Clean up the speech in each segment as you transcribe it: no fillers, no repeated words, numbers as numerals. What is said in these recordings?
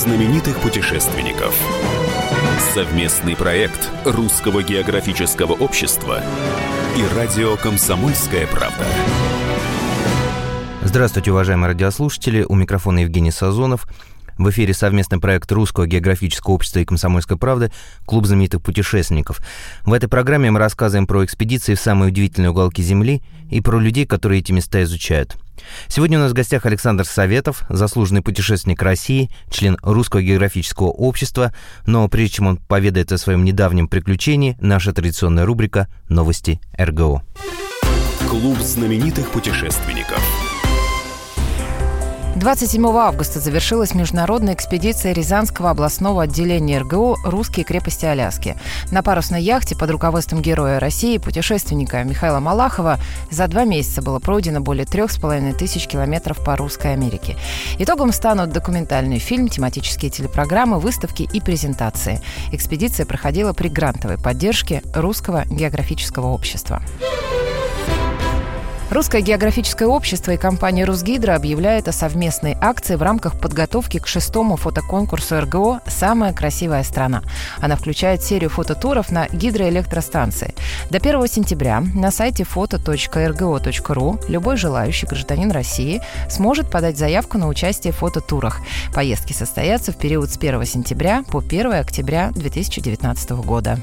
знаменитых путешественников. Совместный проект Русского географического общества и радио «Комсомольская правда». Здравствуйте, уважаемые радиослушатели. У микрофона Евгений Сазонов. В эфире совместный проект Русского географического общества и «Комсомольской правды» «Клуб знаменитых путешественников». В этой программе мы рассказываем про экспедиции в самые удивительные уголки Земли и про людей, которые эти места изучают. Сегодня у нас в гостях Александр Советов, заслуженный путешественник России, член Русского географического общества. Но прежде чем он поведает о своем недавнем приключении, наша традиционная рубрика «Новости РГО». Клуб знаменитых путешественников. 27 августа завершилась международная экспедиция Рязанского областного отделения РГО «Русские крепости Аляски». На парусной яхте под руководством героя России, путешественника Михаила Малахова, за 2 месяца было пройдено более 3500 километров по Русской Америке. Итогом станут документальный фильм, тематические телепрограммы, выставки и презентации. Экспедиция проходила при грантовой поддержке Русского географического общества. Русское географическое общество и компания «Русгидро» объявляют о совместной акции в рамках подготовки к 6-му фотоконкурсу РГО «Самая красивая страна». Она включает серию фототуров на гидроэлектростанции. До 1 сентября на сайте foto.rgo.ru любой желающий гражданин России сможет подать заявку на участие в фототурах. Поездки состоятся в период с 1 сентября по 1 октября 2019 года.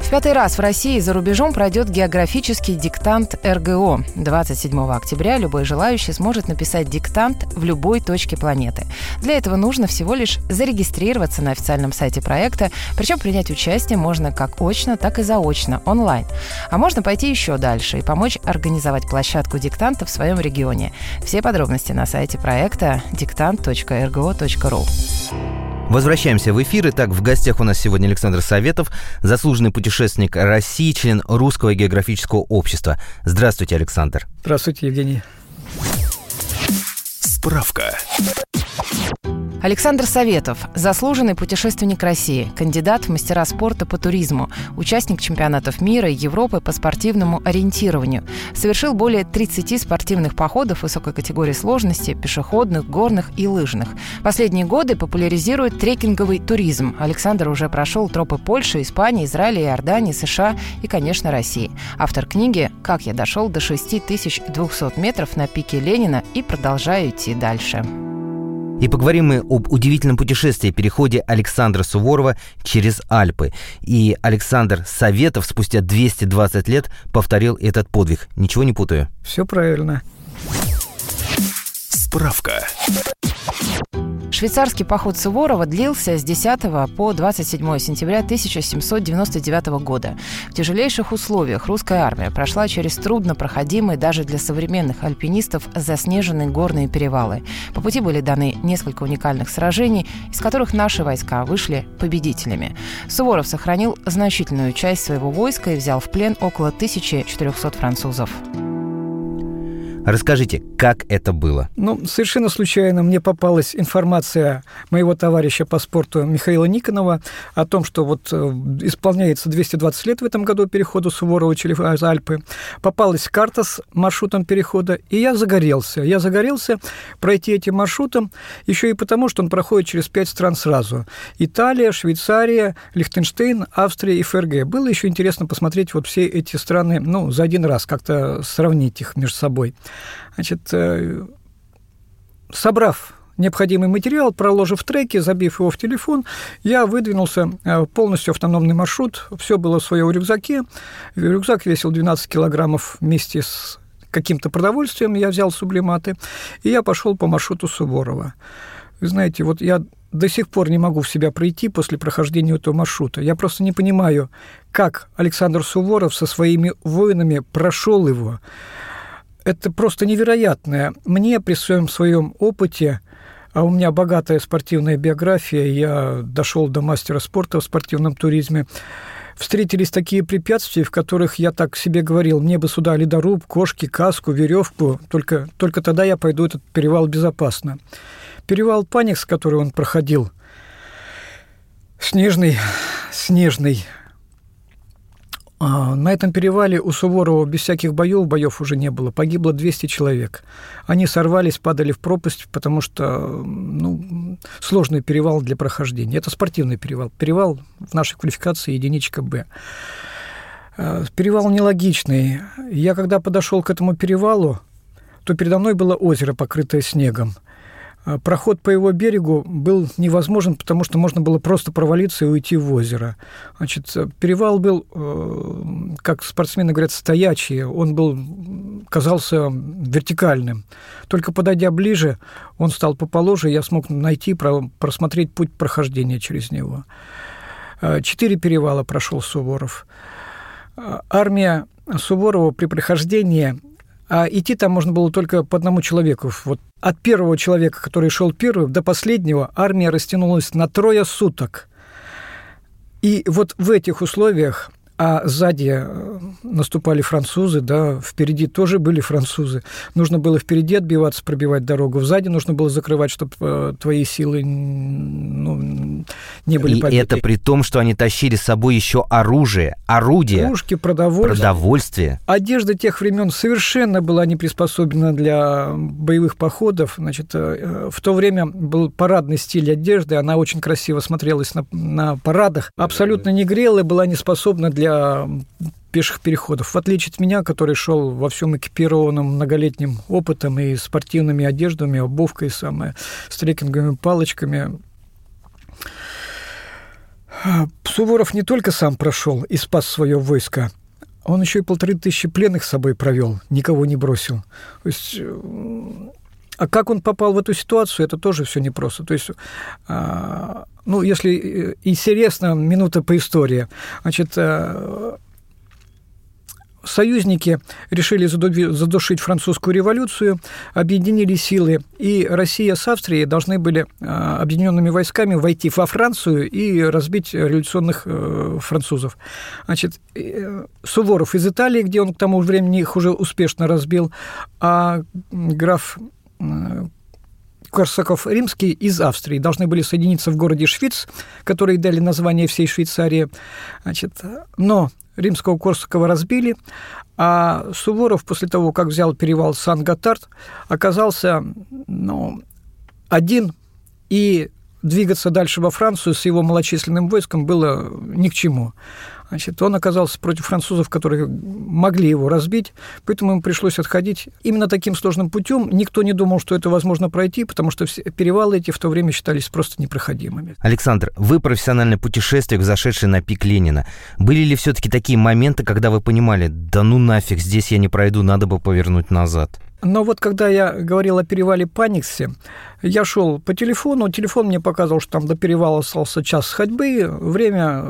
В 5-й раз в России и за рубежом пройдет географический диктант РГО. 27 октября любой желающий сможет написать диктант в любой точке планеты. Для этого нужно всего лишь зарегистрироваться на официальном сайте проекта, причем принять участие можно как очно, так и заочно, онлайн. А можно пойти еще дальше и помочь организовать площадку диктанта в своем регионе. Все подробности на сайте проекта diktant.rgo.ru. Возвращаемся в эфир. Итак, в гостях у нас сегодня Александр Советов, заслуженный путешественник России, член Русского географического общества. Здравствуйте, Александр. Здравствуйте, Евгений. Справка. Александр Советов – заслуженный путешественник России, кандидат в мастера спорта по туризму, участник чемпионатов мира и Европы по спортивному ориентированию. Совершил более 30 спортивных походов высокой категории сложности – пешеходных, горных и лыжных. Последние годы популяризирует трекинговый туризм. Александр уже прошел тропы Польши, Испании, Израиля, Иордании, США и, конечно, России. Автор книги «Как я дошел до 6200 метров на пике Ленина и продолжаю идти дальше». И поговорим мы об удивительном путешествии, переходе Александра Суворова через Альпы. И Александр Советов спустя 220 лет повторил этот подвиг. Ничего не путаю? Все правильно. Справка. Швейцарский поход Суворова длился с 10 по 27 сентября 1799 года. В тяжелейших условиях русская армия прошла через труднопроходимые даже для современных альпинистов заснеженные горные перевалы. По пути были даны несколько уникальных сражений, из которых наши войска вышли победителями. Суворов сохранил значительную часть своего войска и взял в плен около 1400 французов. Расскажите, как это было? Совершенно случайно мне попалась информация моего товарища по спорту Михаила Никонова о том, что исполняется 220 лет в этом году переходу Суворова через Альпы. Попалась карта с маршрутом перехода, и я загорелся. Я загорелся пройти этим маршрутом еще и потому, что он проходит через 5 стран сразу. Италия, Швейцария, Лихтенштейн, Австрия и ФРГ. Было еще интересно посмотреть все эти страны, за один раз, как-то сравнить их между собой. Собрав необходимый материал, проложив треки, забив его в телефон, я выдвинулся полностью автономный маршрут. Все было в своем рюкзаке. Рюкзак весил 12 килограммов вместе с каким-то продовольствием. Я взял сублиматы, и я пошел по маршруту Суворова. Вы знаете, я до сих пор не могу в себя прийти после прохождения этого маршрута. Я просто не понимаю, как Александр Суворов со своими воинами прошел его. Это просто невероятное. Мне при своем опыте, а у меня богатая спортивная биография, я дошел до мастера спорта в спортивном туризме, встретились такие препятствия, в которых я так себе говорил, мне бы сюда ледоруб, кошки, каску, веревку, только тогда я пойду этот перевал безопасно. Перевал Паникс, который он проходил, снежный, На этом перевале у Суворова без всяких боев уже не было. Погибло 200 человек. Они сорвались, падали в пропасть, потому что сложный перевал для прохождения. Это спортивный перевал. Перевал в нашей квалификации единичка «Б». Перевал нелогичный. Я, когда подошел к этому перевалу, то передо мной было озеро, покрытое снегом. Проход по его берегу был невозможен, потому что можно было просто провалиться и уйти в озеро. Значит, перевал был, как спортсмены говорят, стоячий. Он был, казался вертикальным. Только подойдя ближе, он стал поположе, и я смог найти, просмотреть путь прохождения через него. 4 перевала прошел Суворов. Армия Суворова при прохождении... А идти там можно было только по одному человеку. Вот от первого человека, который шел первым, до последнего армия растянулась на 3 суток. И вот в этих условиях, а сзади наступали французы, да, впереди тоже были французы, нужно было впереди отбиваться, пробивать дорогу, сзади нужно было закрывать, чтобы твои силы не были побиты. И это при том, что они тащили с собой еще оружие, орудия, кружки, продовольствие. Одежда тех времен совершенно была не приспособлена для боевых походов. Значит, в то время был парадный стиль одежды, она очень красиво смотрелась на парадах, абсолютно не грела, была не способна для пеших переходов. В отличие от меня, который шел во всем экипированным многолетним опытом и спортивными одеждами, обувкой, с трекинговыми палочками. Суворов не только сам прошел и спас свое войско, он еще и 1500 пленных с собой провел, никого не бросил. То есть, а как он попал в эту ситуацию, это тоже все непросто. То есть, если интересно, минута по истории. Значит, союзники решили задушить французскую революцию, объединили силы, и Россия с Австрией должны были объединенными войсками войти во Францию и разбить революционных французов. Значит, Суворов из Италии, где он к тому времени их уже успешно разбил, а граф Корсаков Римский из Австрии должны были соединиться в городе Швиц, которые дали название всей Швейцарии. Значит, но Римского-Корсакова разбили, а Суворов после того, как взял перевал Сан-Готард, оказался один, и двигаться дальше во Францию с его малочисленным войском было ни к чему. Значит, он оказался против французов, которые могли его разбить, поэтому ему пришлось отходить именно таким сложным путем. Никто не думал, что это возможно пройти, потому что перевалы эти в то время считались просто непроходимыми. Александр, вы профессиональный путешественник, взошедший на пик Ленина. Были ли все-таки такие моменты, когда вы понимали, да ну нафиг, здесь я не пройду, надо бы повернуть назад? Но вот когда я говорил о перевале Паниксе, я шел по телефону, телефон мне показывал, что там до перевала остался час ходьбы, время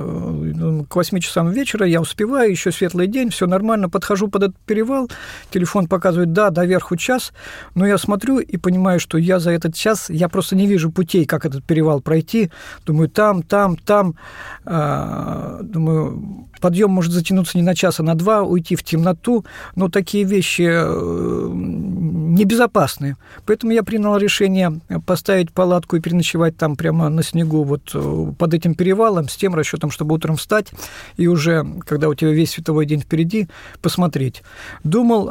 к 8 часам вечера, я успеваю, еще светлый день, все нормально, подхожу под этот перевал, телефон показывает, да, до верху час, но я смотрю и понимаю, что я за этот час, я просто не вижу путей, как этот перевал пройти, думаю, там, думаю, подъем может затянуться не на час, а на 2, уйти в темноту, но такие вещи... небезопасны. Поэтому я принял решение поставить палатку и переночевать там прямо на снегу, вот под этим перевалом, с тем расчетом, чтобы утром встать и уже, когда у тебя весь световой день впереди, посмотреть. Думал,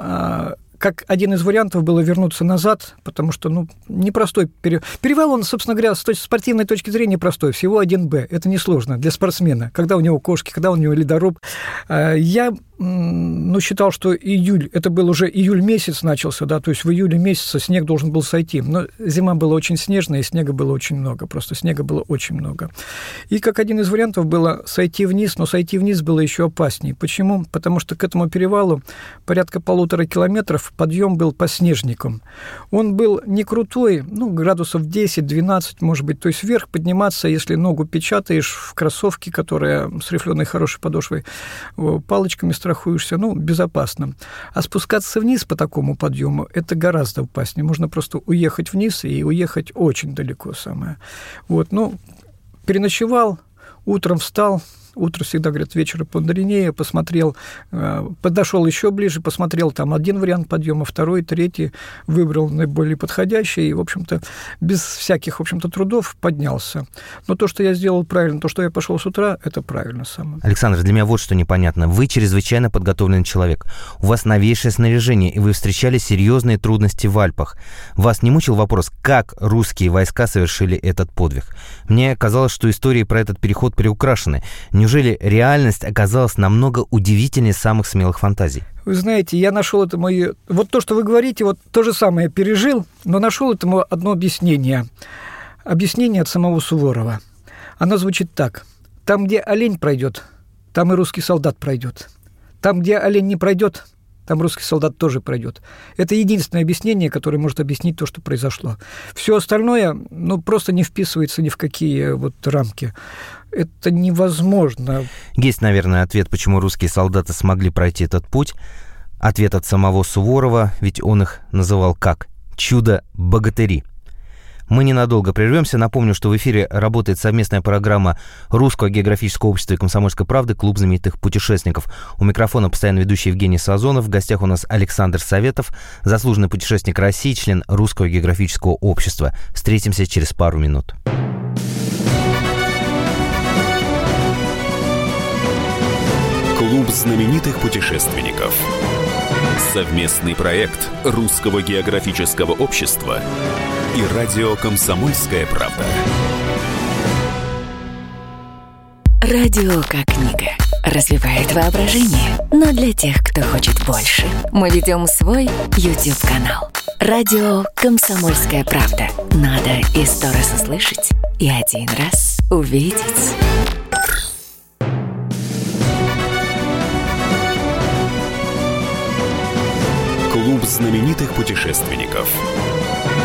как один из вариантов было вернуться назад, потому что, непростой перевал. Перевал, он, собственно говоря, с спортивной точки зрения простой, всего 1Б. Это несложно для спортсмена, когда у него кошки, когда у него ледоруб. Я, считал, что июль, это был уже июль месяц начался, да, то есть в июле месяце снег должен был сойти, но зима была очень снежная, и снега было очень много, просто снега было очень много. И как один из вариантов было сойти вниз, но сойти вниз было еще опаснее. Почему? Потому что к этому перевалу порядка 1,5 километра подъем был по снежникам. Он был не крутой, градусов 10-12, может быть, то есть вверх подниматься, если ногу печатаешь в кроссовке, которая с рифленой хорошей подошвой, палочками страхуешься, безопасно. А спускаться вниз по такому подъему – это гораздо опаснее. Можно просто уехать вниз и уехать очень далеко. Переночевал, утром встал, утро всегда говорят, вечер подлиннее, посмотрел, подошел еще ближе, посмотрел там один вариант подъема, второй, третий, выбрал наиболее подходящий и, в общем-то, без всяких, в общем-то, трудов поднялся. Но то, что я сделал правильно, то, что я пошел с утра, это правильно самое. Александр, для меня вот что непонятно. Вы чрезвычайно подготовленный человек. У вас новейшее снаряжение, и вы встречали серьезные трудности в Альпах. Вас не мучил вопрос, как русские войска совершили этот подвиг? Мне казалось, что истории про этот переход приукрашены. Неужели реальность оказалась намного удивительнее самых смелых фантазий? Вы знаете, я нашел этому... Вот то, что вы говорите, вот то же самое пережил, но нашел этому одно объяснение. Объяснение от самого Суворова. Оно звучит так. Там, где олень пройдет, там и русский солдат пройдет. Там, где олень не пройдет, там русский солдат тоже пройдет. Это единственное объяснение, которое может объяснить то, что произошло. Все остальное, ну, просто не вписывается ни в какие вот рамки. Это невозможно. Есть, наверное, ответ, почему русские солдаты смогли пройти этот путь. Ответ от самого Суворова, ведь он их называл как? Чудо-богатыри. Мы ненадолго прервемся. Напомню, что в эфире работает совместная программа Русского географического общества и Комсомольской правды «Клуб знаменитых путешественников». У микрофона постоянно ведущий Евгений Сазонов. В гостях у нас Александр Советов, заслуженный путешественник России, член Русского географического общества. Встретимся через пару минут. Клуб знаменитых путешественников. Совместный проект Русского географического общества и радио «Комсомольская правда». Радио как книга. Развивает воображение, но для тех, кто хочет больше. Мы ведем свой YouTube-канал. Радио «Комсомольская правда». Надо и 100 раз услышать, и 1 раз увидеть. Клуб знаменитых путешественников.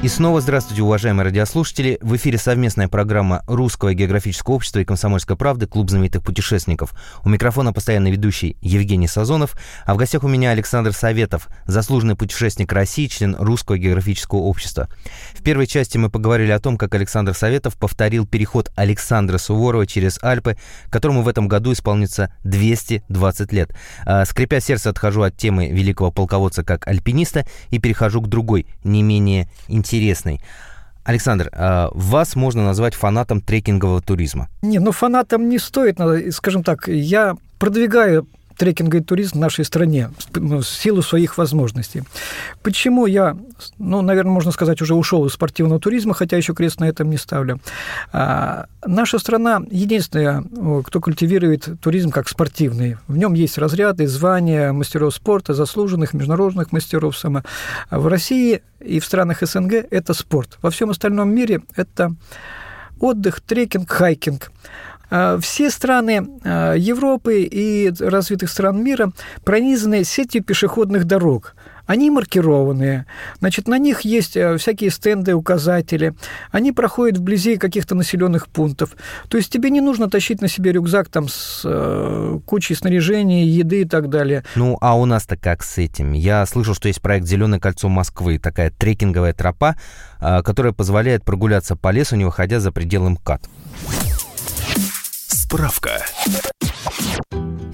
И снова здравствуйте, уважаемые радиослушатели. В эфире совместная программа Русского географического общества и Комсомольской правды «Клуб знаменитых путешественников». У микрофона постоянный ведущий Евгений Сазонов, а в гостях у меня Александр Советов, заслуженный путешественник России, член Русского географического общества. В первой части мы поговорили о том, как Александр Советов повторил переход Александра Суворова через Альпы, которому в этом году исполнится 220 лет. Скрипя сердце, отхожу от темы великого полководца как альпиниста и перехожу к другой, не менее интересной. Александр, вас можно назвать фанатом трекингового туризма? Не, ну фанатом не стоит, скажем так, я продвигаю трекинговый туризм в нашей стране в силу своих возможностей. Почему я, ну, наверное, можно сказать, уже ушел из спортивного туризма, хотя еще крест на этом не ставлю. Наша страна единственная, кто культивирует туризм как спортивный. В нем есть разряды, звания мастеров спорта, заслуженных, международных мастеров. В России и в странах СНГ это спорт. Во всем остальном мире это отдых, трекинг, хайкинг. Все страны Европы и развитых стран мира пронизаны сетью пешеходных дорог. Они маркированные, значит, на них есть всякие стенды, указатели, они проходят вблизи каких-то населенных пунктов. То есть тебе не нужно тащить на себе рюкзак там с кучей снаряжения, еды и так далее. Ну, а у нас-то как с этим? Я слышал, что есть проект «Зеленое кольцо Москвы», такая трекинговая тропа, которая позволяет прогуляться по лесу, не выходя за пределы МКАД. Справка.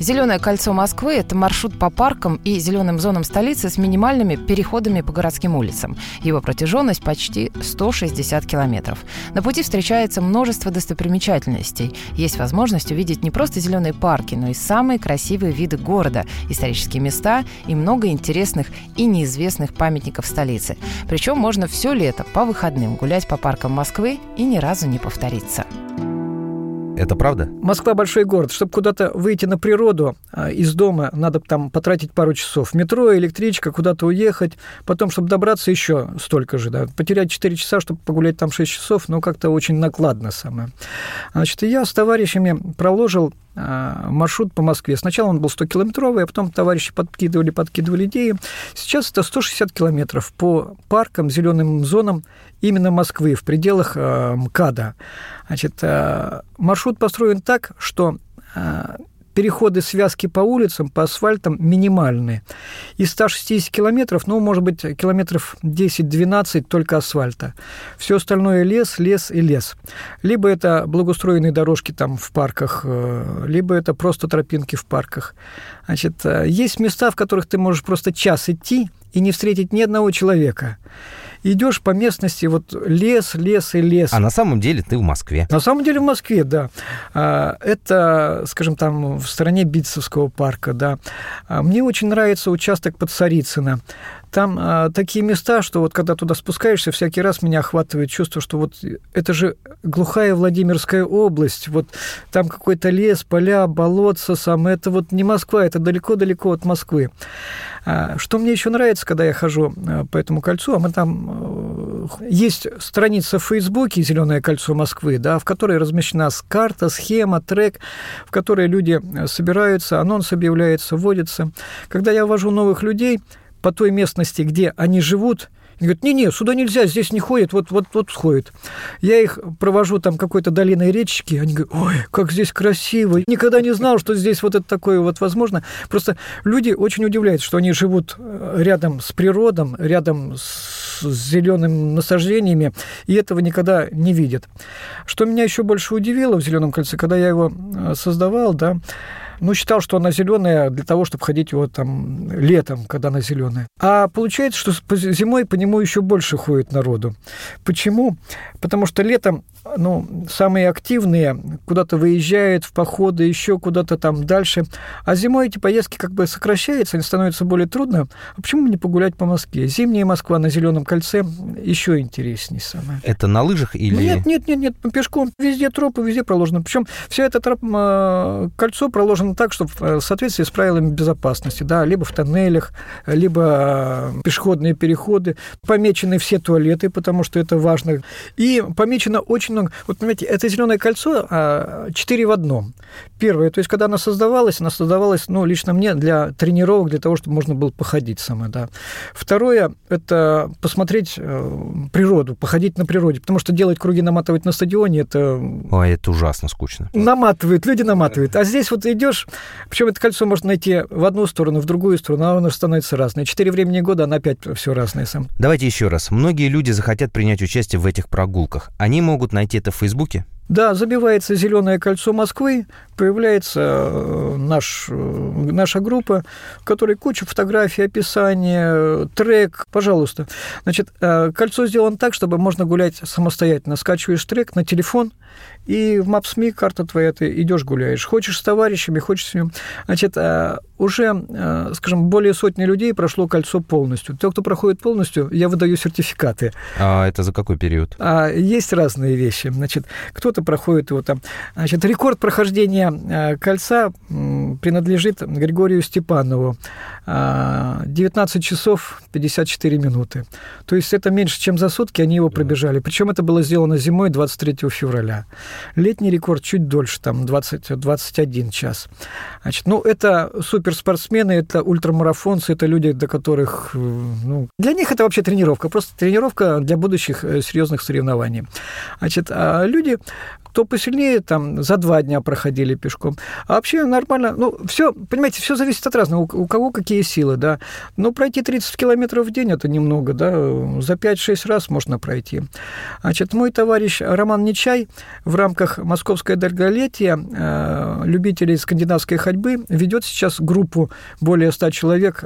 «Зеленое кольцо Москвы» — это маршрут по паркам и зеленым зонам столицы с минимальными переходами по городским улицам. Его протяженность почти 160 километров. На пути встречается множество достопримечательностей. Есть возможность увидеть не просто зеленые парки, но и самые красивые виды города, исторические места и много интересных и неизвестных памятников столицы. Причем можно все лето по выходным гулять по паркам Москвы и ни разу не повториться. Это правда? Москва – большой город. Чтобы куда-то выйти на природу из дома, надо там потратить пару часов. Метро, электричка, куда-то уехать. Потом, чтобы добраться, еще столько же. Да. Потерять 4 часа, чтобы погулять там 6 часов, но как-то очень накладно самое. Значит, я с товарищами проложил маршрут по Москве. Сначала он был 100-километровый, а потом товарищи подкидывали идеи. Сейчас это 160 километров по паркам, зеленым зонам именно Москвы, в пределах МКАДа. Значит, маршрут построен так, что переходы связки по улицам, по асфальтам минимальные. Из 160 километров, ну, может быть, километров 10-12 только асфальта. Все остальное лес, лес и лес. Либо это благоустроенные дорожки там в парках, либо это просто тропинки в парках. Значит, есть места, в которых ты можешь просто час идти и не встретить ни одного человека. Идешь по местности, вот лес, лес и лес. А на самом деле ты в Москве. На самом деле в Москве, да. Это, скажем, там в стороне Битцевского парка, да. Мне очень нравится участок под Царицыно. Там такие места, что вот когда туда спускаешься, всякий раз меня охватывает чувство, что вот это же глухая Владимирская область, вот там какой-то лес, поля, болотца сам, это вот не Москва, это далеко-далеко от Москвы. Что мне еще нравится, когда я хожу по этому кольцу, а мы там есть страница в Фейсбуке «Зеленое кольцо Москвы», да, в которой размещена карта, схема, трек, в которой люди собираются, анонс объявляется, вводится. Когда я ввожу новых людей по той местности, где они живут, и говорят, не-не, сюда нельзя, здесь не ходит, вот ходит. Я их провожу там какой-то долиной речки, они говорят, ой, как здесь красиво. Никогда не знал, что здесь вот это такое вот возможно. Просто люди очень удивляются, что они живут рядом с природой, рядом с зелеными насаждениями, и этого никогда не видят. Что меня еще больше удивило в «Зеленом кольце», когда я его создавал, да, ну, считал, что она зеленая для того, чтобы ходить вот там летом, когда она зеленая. А получается, что зимой по нему еще больше ходит народу. Почему? Потому что летом, ну, самые активные куда-то выезжают в походы, еще куда-то там дальше. А зимой эти поездки как бы сокращаются, они становятся более трудно. А почему не погулять по Москве? Зимняя Москва на Зеленом кольце еще интереснее самое. Это на лыжах или... Нет, пешком. Везде тропы, везде проложено. Причем все это кольцо проложено так, чтобы в соответствии с правилами безопасности, да, либо в тоннелях, либо пешеходные переходы, помечены все туалеты, потому что это важно, и помечено очень много. Вот, понимаете, это «Зеленое кольцо» 4 в одном. Первое, то есть, когда она создавалась, ну, лично мне, для тренировок, для того, чтобы можно было походить самое, да. Второе, это посмотреть природу, походить на природе, потому что делать круги, наматывать на стадионе, это... Ой, это ужасно скучно. Наматывают, люди наматывают. А здесь вот идешь. Причем это кольцо можно найти в одну сторону, в другую сторону, а оно становится разное. 4 времени года, она опять все разное. Давайте еще раз. Многие люди захотят принять участие в этих прогулках. Они могут найти это в Фейсбуке? Да, забивается «Зеленое кольцо Москвы», появляется наша группа, в которой куча фотографий, описания, трек, пожалуйста. Значит, кольцо сделано так, чтобы можно гулять самостоятельно. Скачиваешь трек на телефон, и в Maps.me карта твоя, ты идешь гуляешь. Хочешь с товарищами, хочешь с ним. Значит, уже, скажем, более сотни людей прошло кольцо полностью. Те, кто проходит полностью, я выдаю сертификаты. А это за какой период? Есть разные вещи. Значит, кто-то проходит его там. Значит, рекорд прохождения кольца принадлежит Григорию Степанову. 19 часов 54 минуты. То есть это меньше, чем за сутки они его пробежали. Причем это было сделано зимой 23 февраля. Летний рекорд чуть дольше, там 20-21 час. Значит, ну, это супер спортсмены, это ультрамарафонцы, это люди, до которых... Ну, для них это вообще тренировка, просто тренировка для будущих серьезных соревнований. Значит, а люди, кто посильнее, там, за 2 дня проходили пешком. А вообще нормально, ну, все, понимаете, все зависит от разного, у кого какие силы, да. Но пройти 30 километров в день – это немного, да, за 5-6 раз можно пройти. Значит, мой товарищ Роман Нечай в рамках «Московское долголетие» любителей скандинавской ходьбы ведет сейчас группу более 100 человек,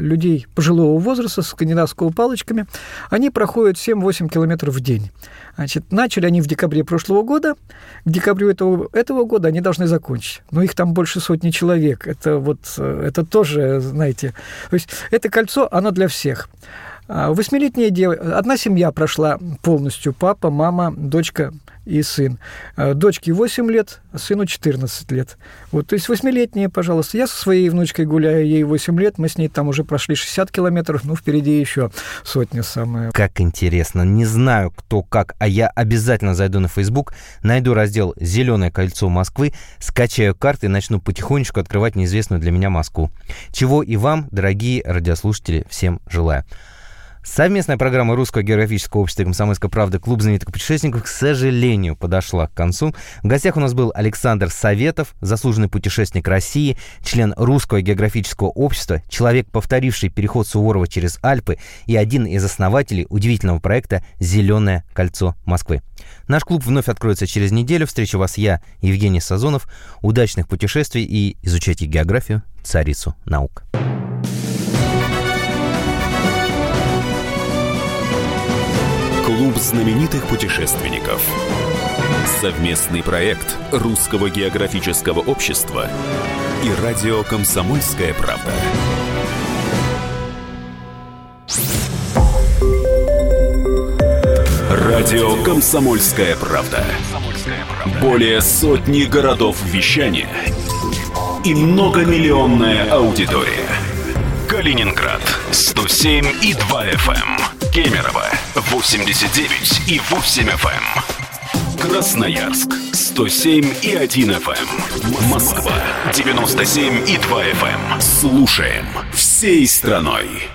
людей пожилого возраста, с скандинавскими палочками. Они проходят 7-8 километров в день. Значит, начали они в декабре прошлого года, к декабрю этого года они должны закончить. Но их там больше сотни человек. Это тоже, знаете... То есть это кольцо, оно для всех. 8-летняя девочка, одна семья прошла полностью, папа, мама, дочка и сын. Дочке 8 лет, сыну 14 лет. Вот, то есть 8-летние, пожалуйста. Я со своей внучкой гуляю, ей 8 лет, мы с ней там уже прошли 60 километров, ну, впереди еще сотня самая. Как интересно. Не знаю, кто как, а я обязательно зайду на Facebook, найду раздел «Зеленое кольцо Москвы», скачаю карты и начну потихонечку открывать неизвестную для меня Москву. Чего и вам, дорогие радиослушатели, всем желаю. Совместная программа Русского географического общества и Комсомольской правды «Клуб знаменитых путешественников», к сожалению, подошла к концу. В гостях у нас был Александр Советов, заслуженный путешественник России, член Русского географического общества, человек, повторивший переход Суворова через Альпы и один из основателей удивительного проекта «Зеленое кольцо Москвы». Наш клуб вновь откроется через неделю. Встречу вас я, Евгений Сазонов. Удачных путешествий и изучайте географию, царицу наук. Клуб знаменитых путешественников. Совместный проект Русского географического общества и радио «Комсомольская правда». Радио «Комсомольская правда». Более сотни городов вещания и многомиллионная аудитория. Калининград 107,2 FM. Кемерово 89,8 FM. Красноярск 107,1 FM. Москва 97,2 FM. Слушаем всей страной.